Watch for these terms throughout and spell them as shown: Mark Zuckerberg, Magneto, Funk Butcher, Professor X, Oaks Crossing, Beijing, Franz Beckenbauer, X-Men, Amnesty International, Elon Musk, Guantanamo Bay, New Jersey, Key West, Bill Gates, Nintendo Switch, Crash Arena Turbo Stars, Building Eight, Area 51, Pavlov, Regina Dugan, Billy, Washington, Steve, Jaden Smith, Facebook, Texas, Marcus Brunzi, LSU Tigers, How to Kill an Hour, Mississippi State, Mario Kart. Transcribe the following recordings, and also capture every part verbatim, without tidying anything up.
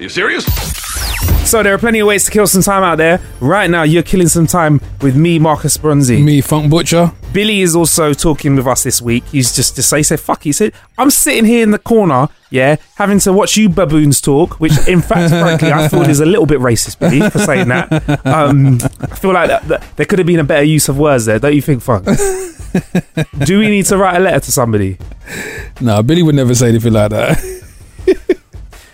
Are you serious? So there are plenty of ways to kill some time out there. Right now, you're killing some time with me, Marcus Brunzi. Me, Funk Butcher. Billy is also talking with us this week. He's just to say, say, fuck it. So I'm sitting here in the corner, yeah, having to watch you baboons talk, which in fact, frankly, I thought is a little bit racist, Billy, for saying that. Um, I feel like that, that, there could have been a better use of words there. Don't you think, Funk? Do we need to write a letter to somebody? No, Billy would never say anything like that.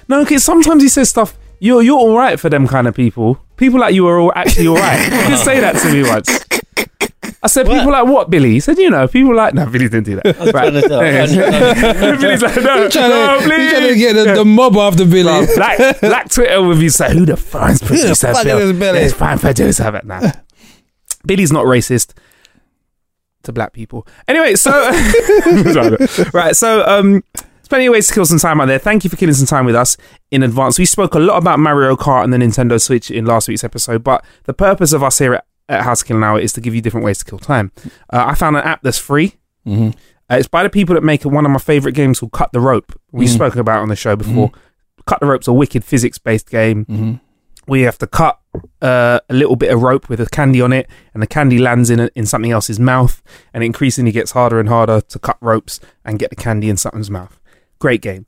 No, because sometimes he says stuff, you're, you're all right for them kind of people. People like you are all actually all right. He did say that to me once. I said, what? People like what, Billy? He said, you know, people like... No, Billy didn't do that. I was right. trying to tell. Billy's like, no, trying no, to, please. You're trying to get the, the mob after Billy. Like, like, like Twitter with you say, who the fuck's producer Bill? Billy? It's fine for Joe's have it now. Billy's not racist to black people. Anyway, so... right, so... um. There's plenty of ways to kill some time out there. Thank you for killing some time with us in advance. We spoke a lot about Mario Kart and the Nintendo Switch in last week's episode, but the purpose of us here at, at How to Kill an Hour is to give you different ways to kill time. Uh, I found an app that's free. Mm-hmm. Uh, it's by the people that make one of my favourite games called Cut the Rope. We mm-hmm. spoke about on the show before. Mm-hmm. Cut the Rope's a wicked physics-based game. Mm-hmm. We have to cut uh, a little bit of rope with a candy on it, and the candy lands in a, in something else's mouth, and it increasingly gets harder and harder to cut ropes and get the candy in something's mouth. Great game.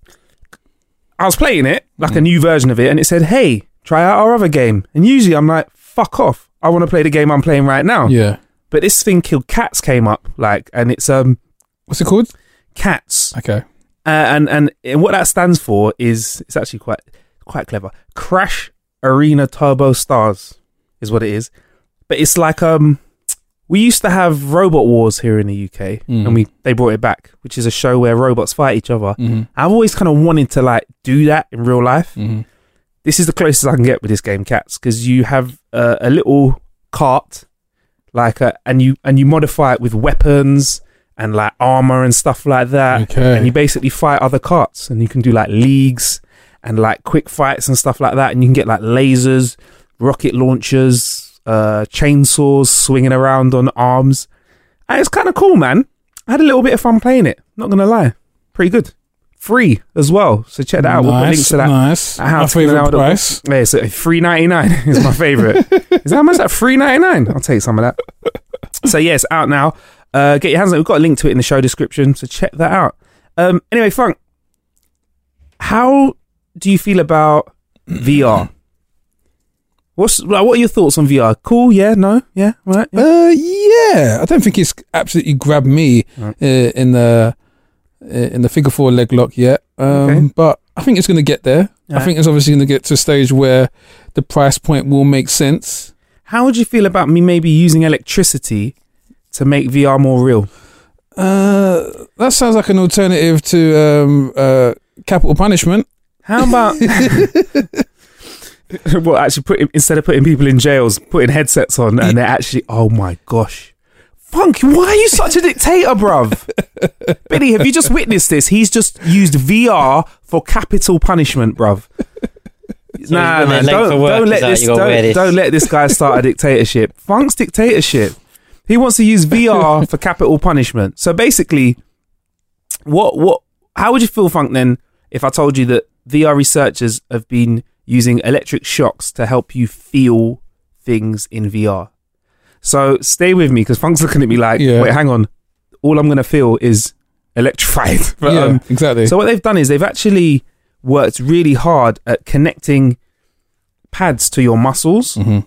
I was playing it, like mm. a new version of it, and it said, hey, try out our other game. And usually I'm like, fuck off. I want to play the game I'm playing right now. Yeah. But this thing called Cats came up, like, and it's... um, what's it called? Cats. Okay. Uh, and, and and what that stands for is, it's actually quite quite clever. Crash Arena Turbo Stars is what it is. But it's like, um, we used to have Robot Wars here in the U K, mm. and we they brought it back, which is a show where robots fight each other. Mm-hmm. I've always kind of wanted to like do that in real life. Mm-hmm. This is the closest I can get with this game, Cats, because you have uh, a little cart, like, a, and you and you modify it with weapons and like armor and stuff like that. Okay. And you basically fight other carts, and you can do like leagues and like quick fights and stuff like that. And you can get like lasers, rocket launchers. Uh, chainsaws swinging around on arms, and it's kind of cool, man. I had a little bit of fun playing it, not gonna lie. Pretty good, free as well, so check that out. Nice, we'll put links to that. Nice. At my favorite price. Yeah, so three ninety-nine is my favorite. Is that how much? That three ninety-nine. I'll take some of that. So yeah, it's out now. Uh, get your hands on it. We've got a link to it in the show description, so check that out. Um, anyway, Funk, how do you feel about V R? What's like, what are your thoughts on V R? Cool, yeah, no, yeah, right. Yeah, uh, yeah. I don't think it's absolutely grabbed me right. uh, in the uh, in the figure four leg lock yet, um, okay. but I think it's going to get there. All I right. think it's obviously going to get to a stage where the price point will make sense. How would you feel about me maybe using electricity to make V R more real? Uh, that sounds like an alternative to um, uh, capital punishment. How about? Well, actually, put, instead of putting people in jails, putting headsets on, and they're actually, oh my gosh. Funk, why are you such a dictator, bruv? Billy, have you just witnessed this? He's just used V R for capital punishment, bruv. So nah, man, don't, work, don't, let this, don't, this. don't let this guy start a dictatorship. Funk's dictatorship. He wants to use V R for capital punishment. So basically, what, what, how would you feel, Funk, then, if I told you that V R researchers have been using electric shocks to help you feel things in V R? So stay with me, because Funk's looking at me like, yeah. wait, hang on. All I'm going to feel is electrified. But, yeah, um, exactly. So what they've done is they've actually worked really hard at connecting pads to your muscles mm-hmm.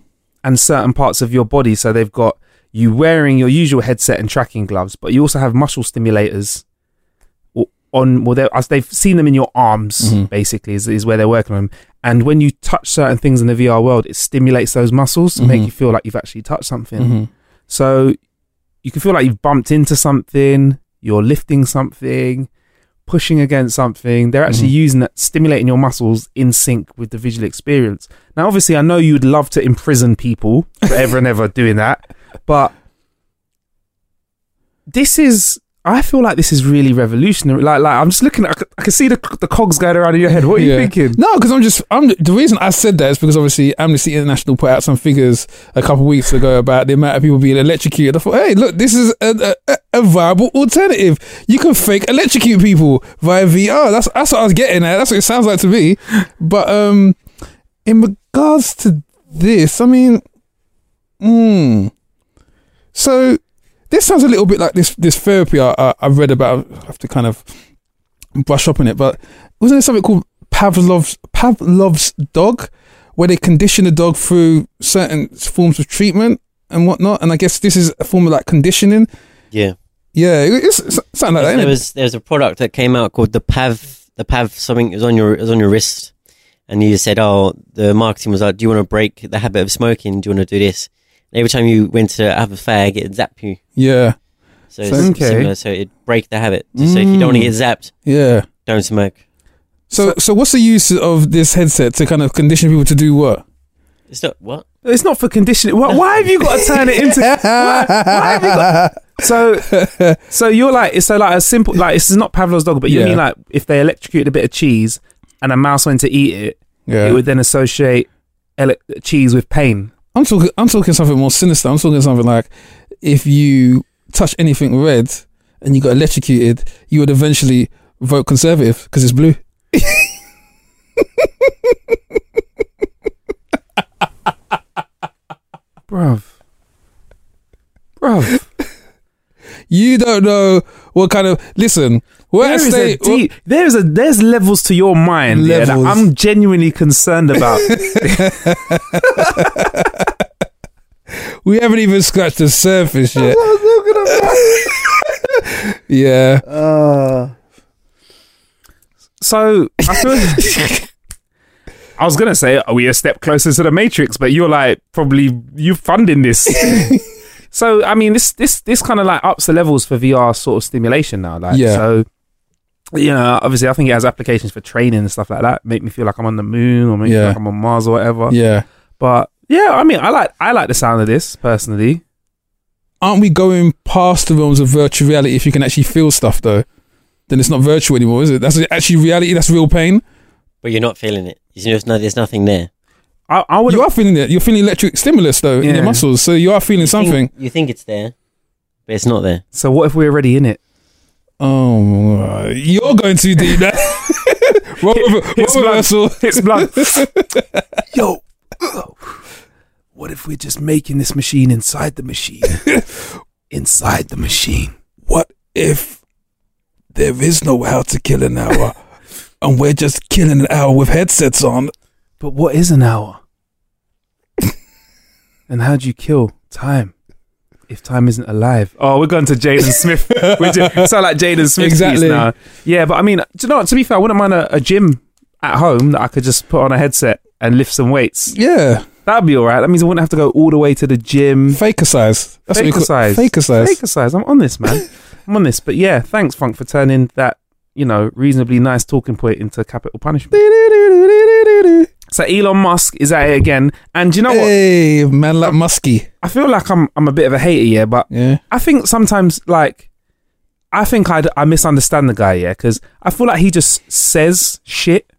and certain parts of your body. So they've got you wearing your usual headset and tracking gloves, but you also have muscle stimulators on, well, as they've seen them in your arms, mm-hmm. basically, is, is where they're working on them. And when you touch certain things in the V R world, it stimulates those muscles to mm-hmm. make you feel like you've actually touched something. Mm-hmm. So you can feel like you've bumped into something, you're lifting something, pushing against something. They're actually mm-hmm. using that, stimulating your muscles in sync with the visual experience. Now, obviously, I know you'd love to imprison people forever and ever doing that, but this is... I feel like this is really revolutionary. Like, like I'm just looking at, I, I can see the the cogs going around in your head. What are you yeah. thinking? No, because I'm just, I'm the reason I said that is because obviously Amnesty International put out some figures a couple of weeks ago about the amount of people being electrocuted. I thought, hey, look, this is a, a, a viable alternative. You can fake electrocute people via V R. That's that's what I was getting at. That's what it sounds like to me. But um, in regards to this, I mean, hmm. So... this sounds a little bit like this this therapy I, I, I read about. I have to kind of brush up on it, but wasn't there something called Pavlov's Pavlov's dog, where they condition the dog through certain forms of treatment and whatnot? And I guess this is a form of like conditioning. Yeah, yeah, it's, it's something like yes, that. There was there was a product that came out called the Pav the Pav something. It was on your it was on your wrist, and you said, "Oh, the marketing was like, do you want to break the habit of smoking? Do you want to do this?" Every time you went to have a fag, it'd zap you. Yeah. So it's okay. similar, so it'd break the habit. So mm. if you don't want to get zapped, yeah, don't smoke. So, so so what's the use of this headset to kind of condition people to do what? It's not what? It's not for conditioning. Why, why have you got to turn it into... why, why have you got... So, so you're like, it's so like a simple... like this is not Pavlov's dog, but you yeah. mean like if they electrocuted a bit of cheese and a mouse went to eat it, yeah. it would then associate ele- cheese with pain. I'm talking. I'm talking something more sinister. I'm talking something like, if you touch anything red and you got electrocuted, you would eventually vote Conservative because it's blue. Bruv, bruv, you don't know what kind of listen. There is, state, a deep, well, there is a there's levels to your mind yeah, that I'm genuinely concerned about. We haven't even scratched the surface yet. That's what I was talking about. Yeah. Uh, so I, feel, I was gonna say, are we a step closer to the Matrix? But you're like, probably you funding this. So I mean, this this this kind of like ups the levels for V R sort of stimulation now. Like, yeah. So. You know, obviously, I think it has applications for training and stuff like that. Make me feel like I'm on the moon, or make yeah. me feel like I'm on Mars, or whatever. Yeah, but yeah, I mean, I like I like the sound of this personally. Aren't we going past the realms of virtual reality? If you can actually feel stuff, though, then it's not virtual anymore, is it? That's actually reality. That's real pain. But you're not feeling it. There's no, there's nothing there. I, I would. You are feeling it. You're feeling electric stimulus though yeah. in your muscles, so you are feeling you something. Think, you think it's there, but it's not there. So what if we're already in it? Oh, you're going too deep now. Roll reversal. It's blunt. Yo, what if we're just making this machine inside the machine? Inside the machine. What if there is no How to Kill an Hour and we're just killing an hour with headsets on? But what is an hour? And how do you kill time? If time isn't alive. Oh, we're going to Jaden Smith. We sound like Jaden Smith. Exactly. Now. Yeah, but I mean, do you know what? To be fair, I wouldn't mind a, a gym at home that I could just put on a headset and lift some weights. Yeah. That'd be all right. That means I wouldn't have to go all the way to the gym. Faker size. That's Faker what size. Faker size. Faker size. I'm on this, man. I'm on this. But yeah, thanks, Funk, for turning that, you know, reasonably nice talking point into capital punishment. So Elon Musk is at it again, and you know what? Hey, man, like Muskie. I feel like I'm I'm a bit of a hater, yeah, but yeah. I think sometimes, like, I think I I misunderstand the guy, yeah, because I feel like he just says shit,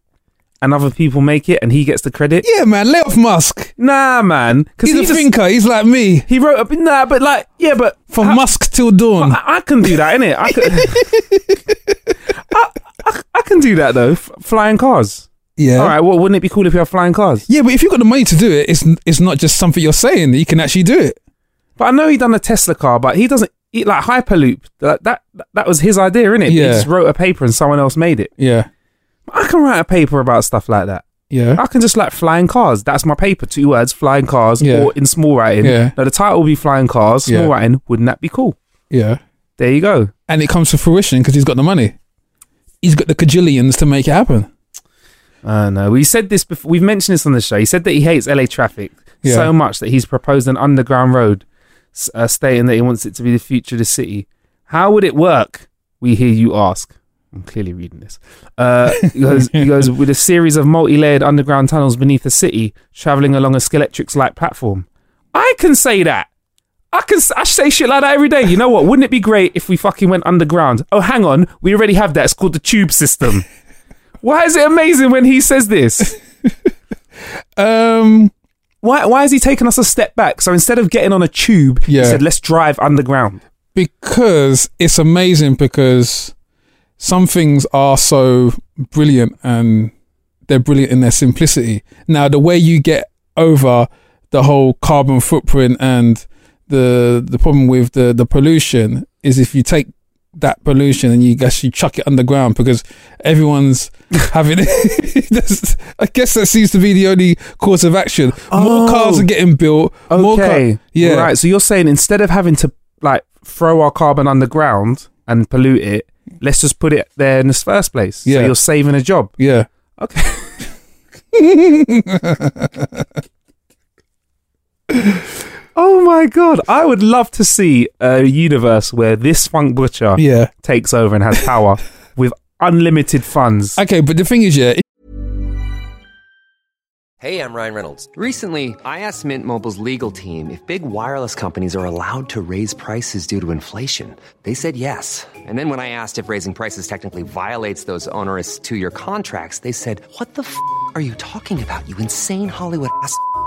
and other people make it, and he gets the credit. Yeah, man, let off Musk. Nah, man, because he's he a just, thinker. He's like me. He wrote a nah, but like, yeah, but from I, Musk till dawn, I, I can do that, innit? I can. I, I, I can do that though. F- flying cars. Yeah. All right. Well, wouldn't it be cool if you have flying cars? Yeah, but if you've got the money to do it, it's it's not just something you're saying. You can actually do it. But I know he done a Tesla car, but he doesn't. like Hyperloop, that that, that was his idea, innit? Yeah. He just wrote a paper and someone else made it. Yeah. I can write a paper about stuff like that. Yeah. I can just like flying cars. That's my paper. Two words, flying cars, yeah. Or in small writing. Yeah. Now the title will be flying cars, small yeah. writing. Wouldn't that be cool? Yeah. There you go. And it comes to fruition because he's got the money. He's got the cajillions to make it happen. I uh, know. We said this before. We've mentioned this on the show. He said that he hates L A traffic yeah. so much that he's proposed an underground road, uh, stating that he wants it to be the future of the city. How would it work? We hear you ask. I'm clearly reading this. Uh, he, goes, he goes, with a series of multi-layered underground tunnels beneath the city, travelling along a Skeletrix-like platform. I can say that. I can I say shit like that every day. You know what? Wouldn't it be great if we fucking went underground? Oh, hang on. We already have that. It's called the tube system. Why is it amazing when he says this? um... Why Why is he taking us a step back? So instead of getting on a tube, yeah. he said, let's drive underground. Because it's amazing because... Some things are so brilliant and they're brilliant in their simplicity. Now, the way you get over the whole carbon footprint and the the problem with the, the pollution is if you take that pollution and you guess you chuck it underground because everyone's having it. I guess that seems to be the only course of action. More oh, cars are getting built. Okay. More car- yeah. Right. So you're saying instead of having to like throw our carbon underground and pollute it, let's just put it there in the first place. Yeah. So you're saving a job. Yeah. Okay. Oh my God. I would love to see a universe where this Funk Butcher yeah. takes over and has power with unlimited funds. Okay, but the thing is, yeah... Hey, I'm Ryan Reynolds. Recently, I asked Mint Mobile's legal team if big wireless companies are allowed to raise prices due to inflation. They said yes. And then when I asked if raising prices technically violates those onerous two-year contracts, they said, what the f*** are you talking about, you insane Hollywood ass f-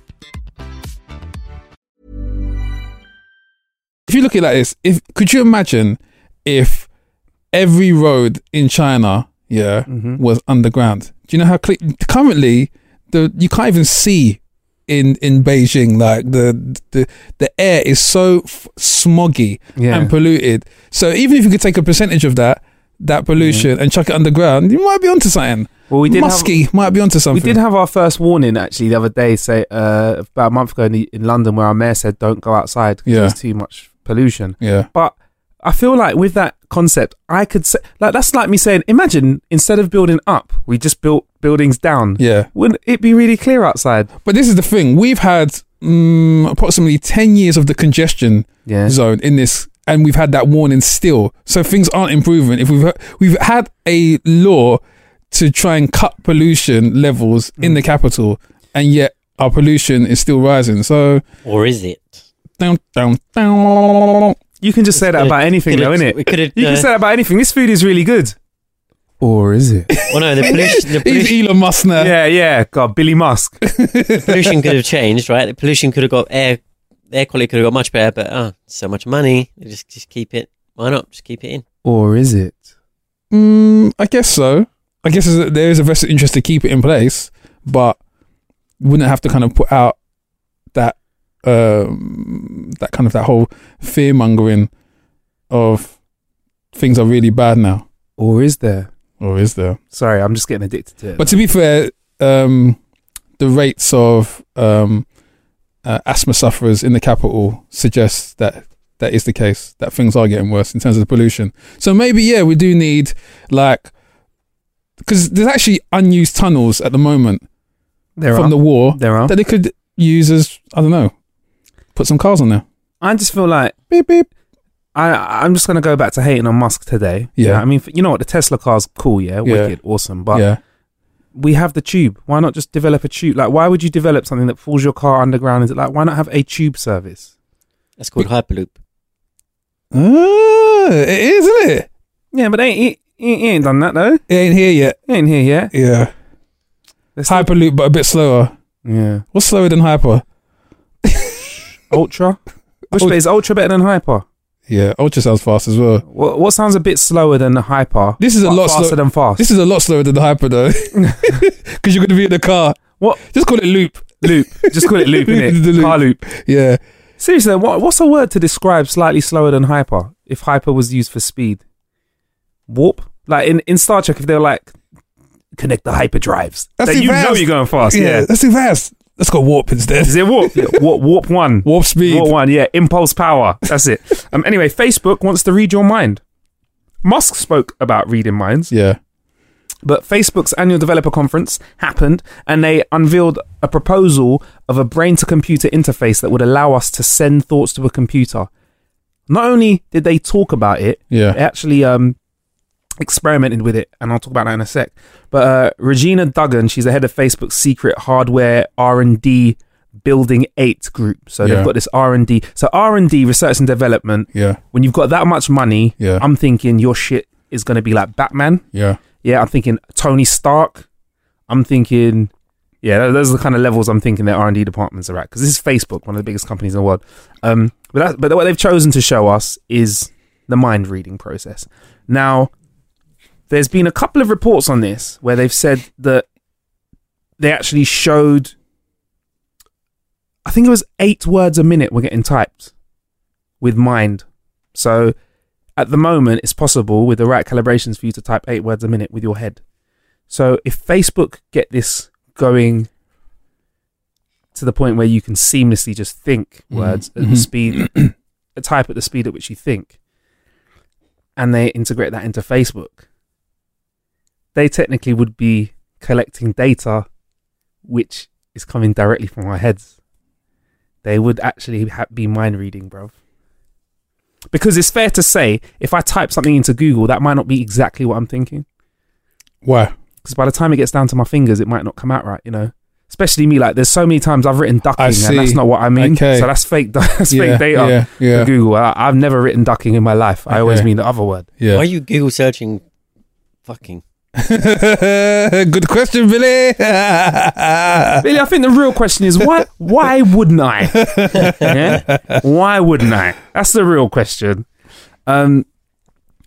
If you look at it like this, if could you imagine if every road in China, yeah, mm-hmm. was underground? Do you know how cl- currently the you can't even see in, in Beijing? Like the the the air is so f- smoggy yeah. and polluted. So even if you could take a percentage of that that pollution mm-hmm. and chuck it underground, you might be onto something. Well, we did Musky have, might be onto something. We did have our first warning actually the other day, say uh, about a month ago in, the, in London, where our mayor said don't go outside because yeah. there's too much pollution. Yeah. But I feel like with that concept, I could say like that's like me saying, imagine instead of building up, we just built buildings down. Yeah. Wouldn't it be really clear outside? But this is the thing: we've had um, approximately ten years of the congestion yeah. zone in this, and we've had that warning still. So things aren't improving. If we've we've had a law to try and cut pollution levels mm. in the capital, and yet our pollution is still rising. So, or is it? You can just it's say that about anything though, innit? You uh, can say that about anything. This food is really good. Or is it? Well, no, the pollution... The pollution he's Elon Musk now. Yeah, yeah. God, Billy Musk. The pollution could have changed, right? The pollution could have got... Air air quality could have got much better, but oh, so much money. Just, just keep it... Why not? Just keep it in. Or is it? Mm, I guess so. I guess there is a vested interest to keep it in place, but wouldn't have to kind of put out that Um, that kind of that whole fear mongering of things are really bad now. Or is there? Or is there? Sorry, I'm just getting addicted to it. But to be fair, um, the rates of um, uh, asthma sufferers in the capital suggests that that is the case, that things are getting worse in terms of the pollution. So maybe, yeah, we do need, like, because there's actually unused tunnels at the moment there from are. the war there are. that they could use as, I don't know, put some cars on there. I just feel like, beep, beep. I, I'm just going to go back to hating on Musk today. Yeah. You know, I mean, you know what? The Tesla car's cool, yeah? Wicked, yeah. Awesome. But yeah. we have the tube. Why not just develop a tube? Like, why would you develop something that pulls your car underground? Is it like, why not have a tube service? That's called but, Hyperloop. Oh, it is, isn't it? Yeah, but ain't, it, it ain't done that, though. It ain't here yet. It ain't here yet. Yeah. Let's Hyperloop, but a bit slower. Yeah. What's slower than Hyper? Ultra? Which Ult- bit is Ultra better than Hyper? Yeah, Ultra sounds fast as well. What, what sounds a bit slower than the Hyper? This is a lot faster slo- than fast. This is a lot slower than the Hyper though, because you're going to be in the car. What? Just call it loop. Loop. Just call it loop. Innit? The loop. Car loop. Yeah. Seriously, what, what's a word to describe slightly slower than Hyper? If Hyper was used for speed, warp. Like in, in Star Trek, if they were like connect the hyper drives, that's then you fast. know you're going fast. Yeah, yeah. that's too fast. Let's go warp instead. Is it warp? Yeah, warp? Warp one. Warp speed. Warp one, yeah. Impulse power. That's it. Um. Anyway, Facebook wants to read your mind. Musk spoke about reading minds. Yeah. But Facebook's annual developer conference happened and they unveiled a proposal of a brain-to-computer interface that would allow us to send thoughts to a computer. Not only did they talk about it, yeah. they actually... um. experimented with it, and I'll talk about that in a sec. But uh, Regina Dugan, she's the head of Facebook's secret hardware R and D Building Eight group. So yeah. they've got this R and D. So R and D, research and development. Yeah. When you've got that much money, yeah. I'm thinking your shit is going to be like Batman. Yeah. Yeah. I'm thinking Tony Stark. I'm thinking, yeah, those are the kind of levels I'm thinking their R and D departments are at, because this is Facebook, one of the biggest companies in the world. Um, but that, but what they've chosen to show us is the mind reading process. Now, there's been a couple of reports on this where they've said that they actually showed, I think it was eight words a minute were getting typed with mind. So at the moment, it's possible with the right calibrations for you to type eight words a minute with your head. So if Facebook get this going to the point where you can seamlessly just think mm-hmm. words at mm-hmm. the speed, a type at the speed at which you think, and they integrate that into Facebook, they technically would be collecting data which is coming directly from our heads. They would actually ha- be mind reading, bro. Because it's fair to say, if I type something into Google, that might not be exactly what I'm thinking. Why? Because by the time it gets down to my fingers, it might not come out right, you know? Especially me, like, there's so many times I've written ducking and that's not what I mean. Okay. So that's fake, that's yeah, fake data yeah, yeah. from Google. I, I've never written ducking in my life. Okay. I always mean the other word. Yeah. Why are you Google searching fucking? Good question, Billy. Billy, I think the real question is why why wouldn't I? Yeah? Why wouldn't I? That's the real question. Um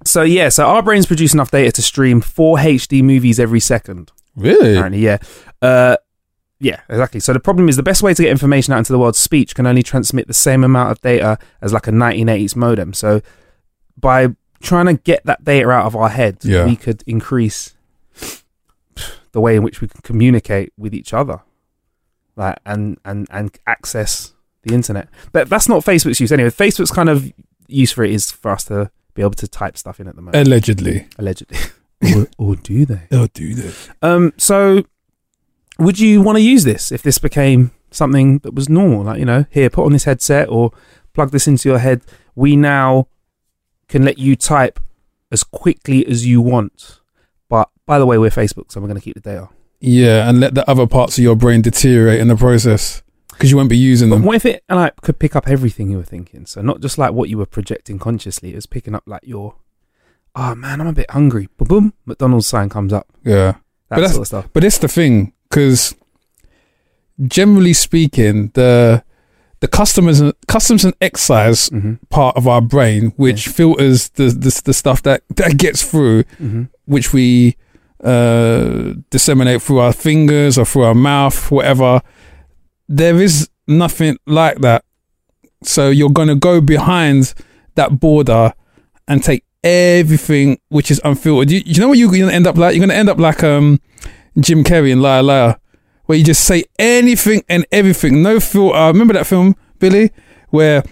so yeah, so our brains produce enough data to stream four H D movies every second. Really? Apparently, yeah. Uh yeah, exactly. So the problem is the best way to get information out into the world, speech can only transmit the same amount of data as like a nineteen eighties modem. So by trying to get that data out of our head, yeah. we could increase the way in which we can communicate with each other, like and and and access the internet. But that's not Facebook's use anyway. Facebook's kind of use for it is for us to be able to type stuff in at the moment. Allegedly, allegedly, or, or do they? Or do they? Um. So, would you want to use this if this became something that was normal? Like, you know, here, put on this headset or plug this into your head. We now can let you type as quickly as you want. But by the way, we're Facebook, so we're going to keep the data. Yeah, and let the other parts of your brain deteriorate in the process because you won't be using but them. What if it like could pick up everything you were thinking? So not just like what you were projecting consciously. It was picking up like your, oh man, I'm a bit hungry. Boom, boom, McDonald's sign comes up. Yeah, that but sort of stuff. But it's the thing, because generally speaking, the the customs and, customs and excise mm-hmm. part of our brain, which yeah. filters the, the the stuff that that gets through. Mm-hmm. Which we uh, disseminate through our fingers or through our mouth, whatever. There is nothing like that. So you're going to go behind that border and take everything which is unfiltered. You, you know what you're going to end up like? You're going to end up like um, Jim Carrey in La La, where you just say anything and everything. No filter. Uh, remember that film, Billy? Where...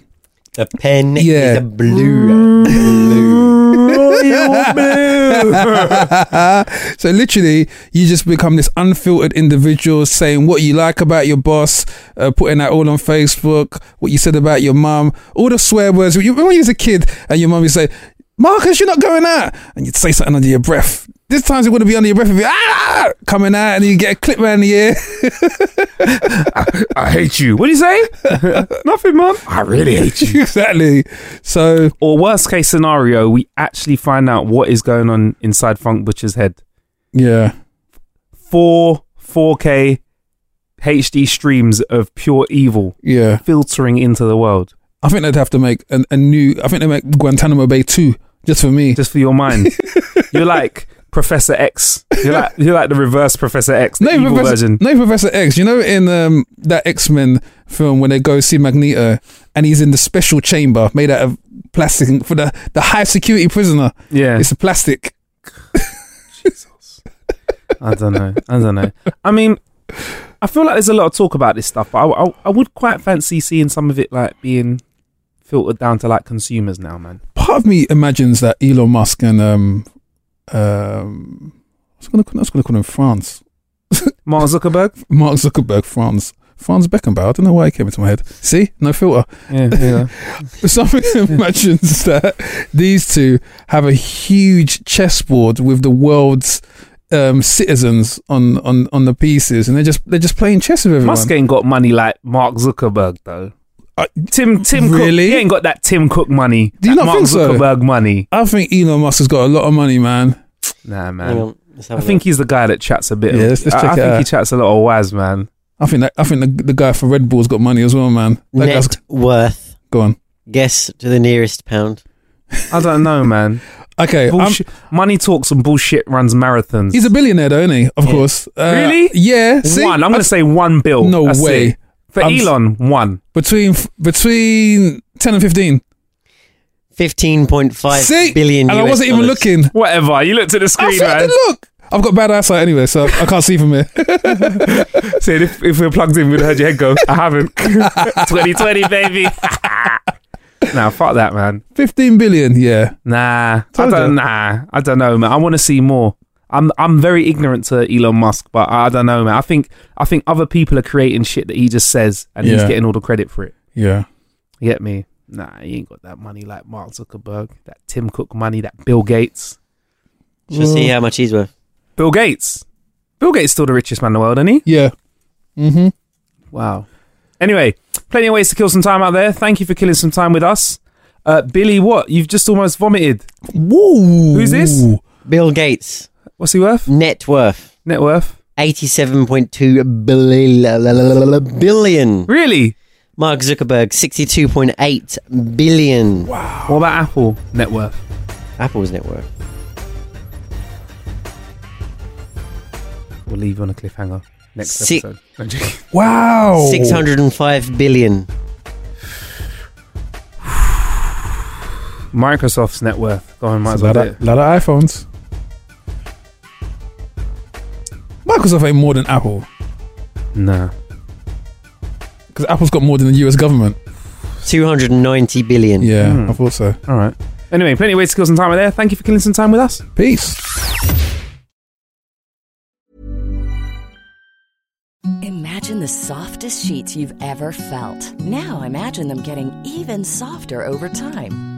The pen yeah. is a blue. blue. Royal blue. So literally, you just become this unfiltered individual saying what you like about your boss, uh, putting that all on Facebook, what you said about your mum, all the swear words. You remember when you was a kid and your mum would say, Marcus, you're not going out. And you'd say something under your breath. This time it wouldn't be under your breath. It'd be, ah, coming out and you get a clip around the ear. I, I hate you. What do you say? Nothing, Mum. I really hate you. Exactly. So, or worst case scenario, we actually find out what is going on inside Funk Butcher's head. Yeah. Four 4K H D streams of pure evil. Yeah. Filtering into the world. I think they'd have to make an, a new. I think they make Guantanamo Bay two just for me. Just for your mind. You're like Professor X. You're like you're like the reverse Professor X, the no, evil Professor, version. No, Professor X. You know in um, that X-Men film when they go see Magneto and he's in the special chamber made out of plastic for the, the high security prisoner. Yeah, it's a plastic. Jesus. I don't know. I don't know. I mean, I feel like there's a lot of talk about this stuff, but I, I, I would quite fancy seeing some of it like being filtered down to like consumers now, man. Part of me imagines that Elon Musk and um. Um, I was going to call him France. Mark Zuckerberg? Mark Zuckerberg, France. Franz Beckenbauer. I don't know why it came into my head. See? No filter. Yeah, yeah. Something imagines that these two have a huge chessboard with the world's um, citizens on, on, on the pieces and they're just, they're just playing chess with everyone. Musk ain't got money like Mark Zuckerberg, though. Uh, Tim Tim really? Cook, he ain't got that Tim Cook money. Do you not Mark think so? Zuckerberg money. I think Elon Musk has got a lot of money, man. Nah, man. Well, I think look. he's the guy that chats a bit. Yeah, of, let's, let's I, check I think out. He chats a lot of waz, man. I think that, I think the, the guy for Red Bull's got money as well, man. That Net guy's... worth. Go on. Guess to the nearest pound. I don't know, man. Okay, Bullsh- money talks and bullshit runs marathons. He's a billionaire, though, isn't he? Of yeah. course. Uh, really? Yeah. See? One. I'm going to say one bill. No That's way. It. For um, Elon, one. Between between ten and fifteen. fifteen point five billion and U S I wasn't dollars. Even looking. Whatever. You looked at the screen, I man. I didn't look. I've got bad eyesight anyway, so I can't see from here. See, if, if we were plugged in, we'd have heard your head go, I haven't. twenty twenty, baby. Nah, fuck that, man. fifteen billion, yeah. Nah. Told I don't you. Nah. I don't know, man. I want to see more. I'm I'm very ignorant to Elon Musk, but I don't know, man. I think I think other people are creating shit that he just says, and yeah. he's getting all the credit for it. Yeah, you get me? Nah, he ain't got that money like Mark Zuckerberg, that Tim Cook money, that Bill Gates. Should see how much he's worth. Bill Gates, Bill Gates is still the richest man in the world, isn't he? Yeah. Mm-hmm. Wow. Anyway, plenty of ways to kill some time out there. Thank you for killing some time with us, uh, Billy. What? You've just almost vomited. Woo! Who's this? Bill Gates. What's he worth? Net worth. Net worth? eighty-seven point two billion. Really? Mark Zuckerberg, sixty-two point eight billion. Wow. What about Apple net worth? Apple's net worth. We'll leave you on a cliffhanger next Six- episode. Wow. six hundred five billion. Microsoft's net worth. Go on, might as well. A lot of iPhones. Microsoft ain't more than Apple. Nah. Because Apple's got more than the U S government. two hundred ninety billion. Yeah, mm. I thought so. All right. Anyway, plenty of ways to kill some time out there. Thank you for killing some time with us. Peace. Imagine the softest sheets you've ever felt. Now imagine them getting even softer over time.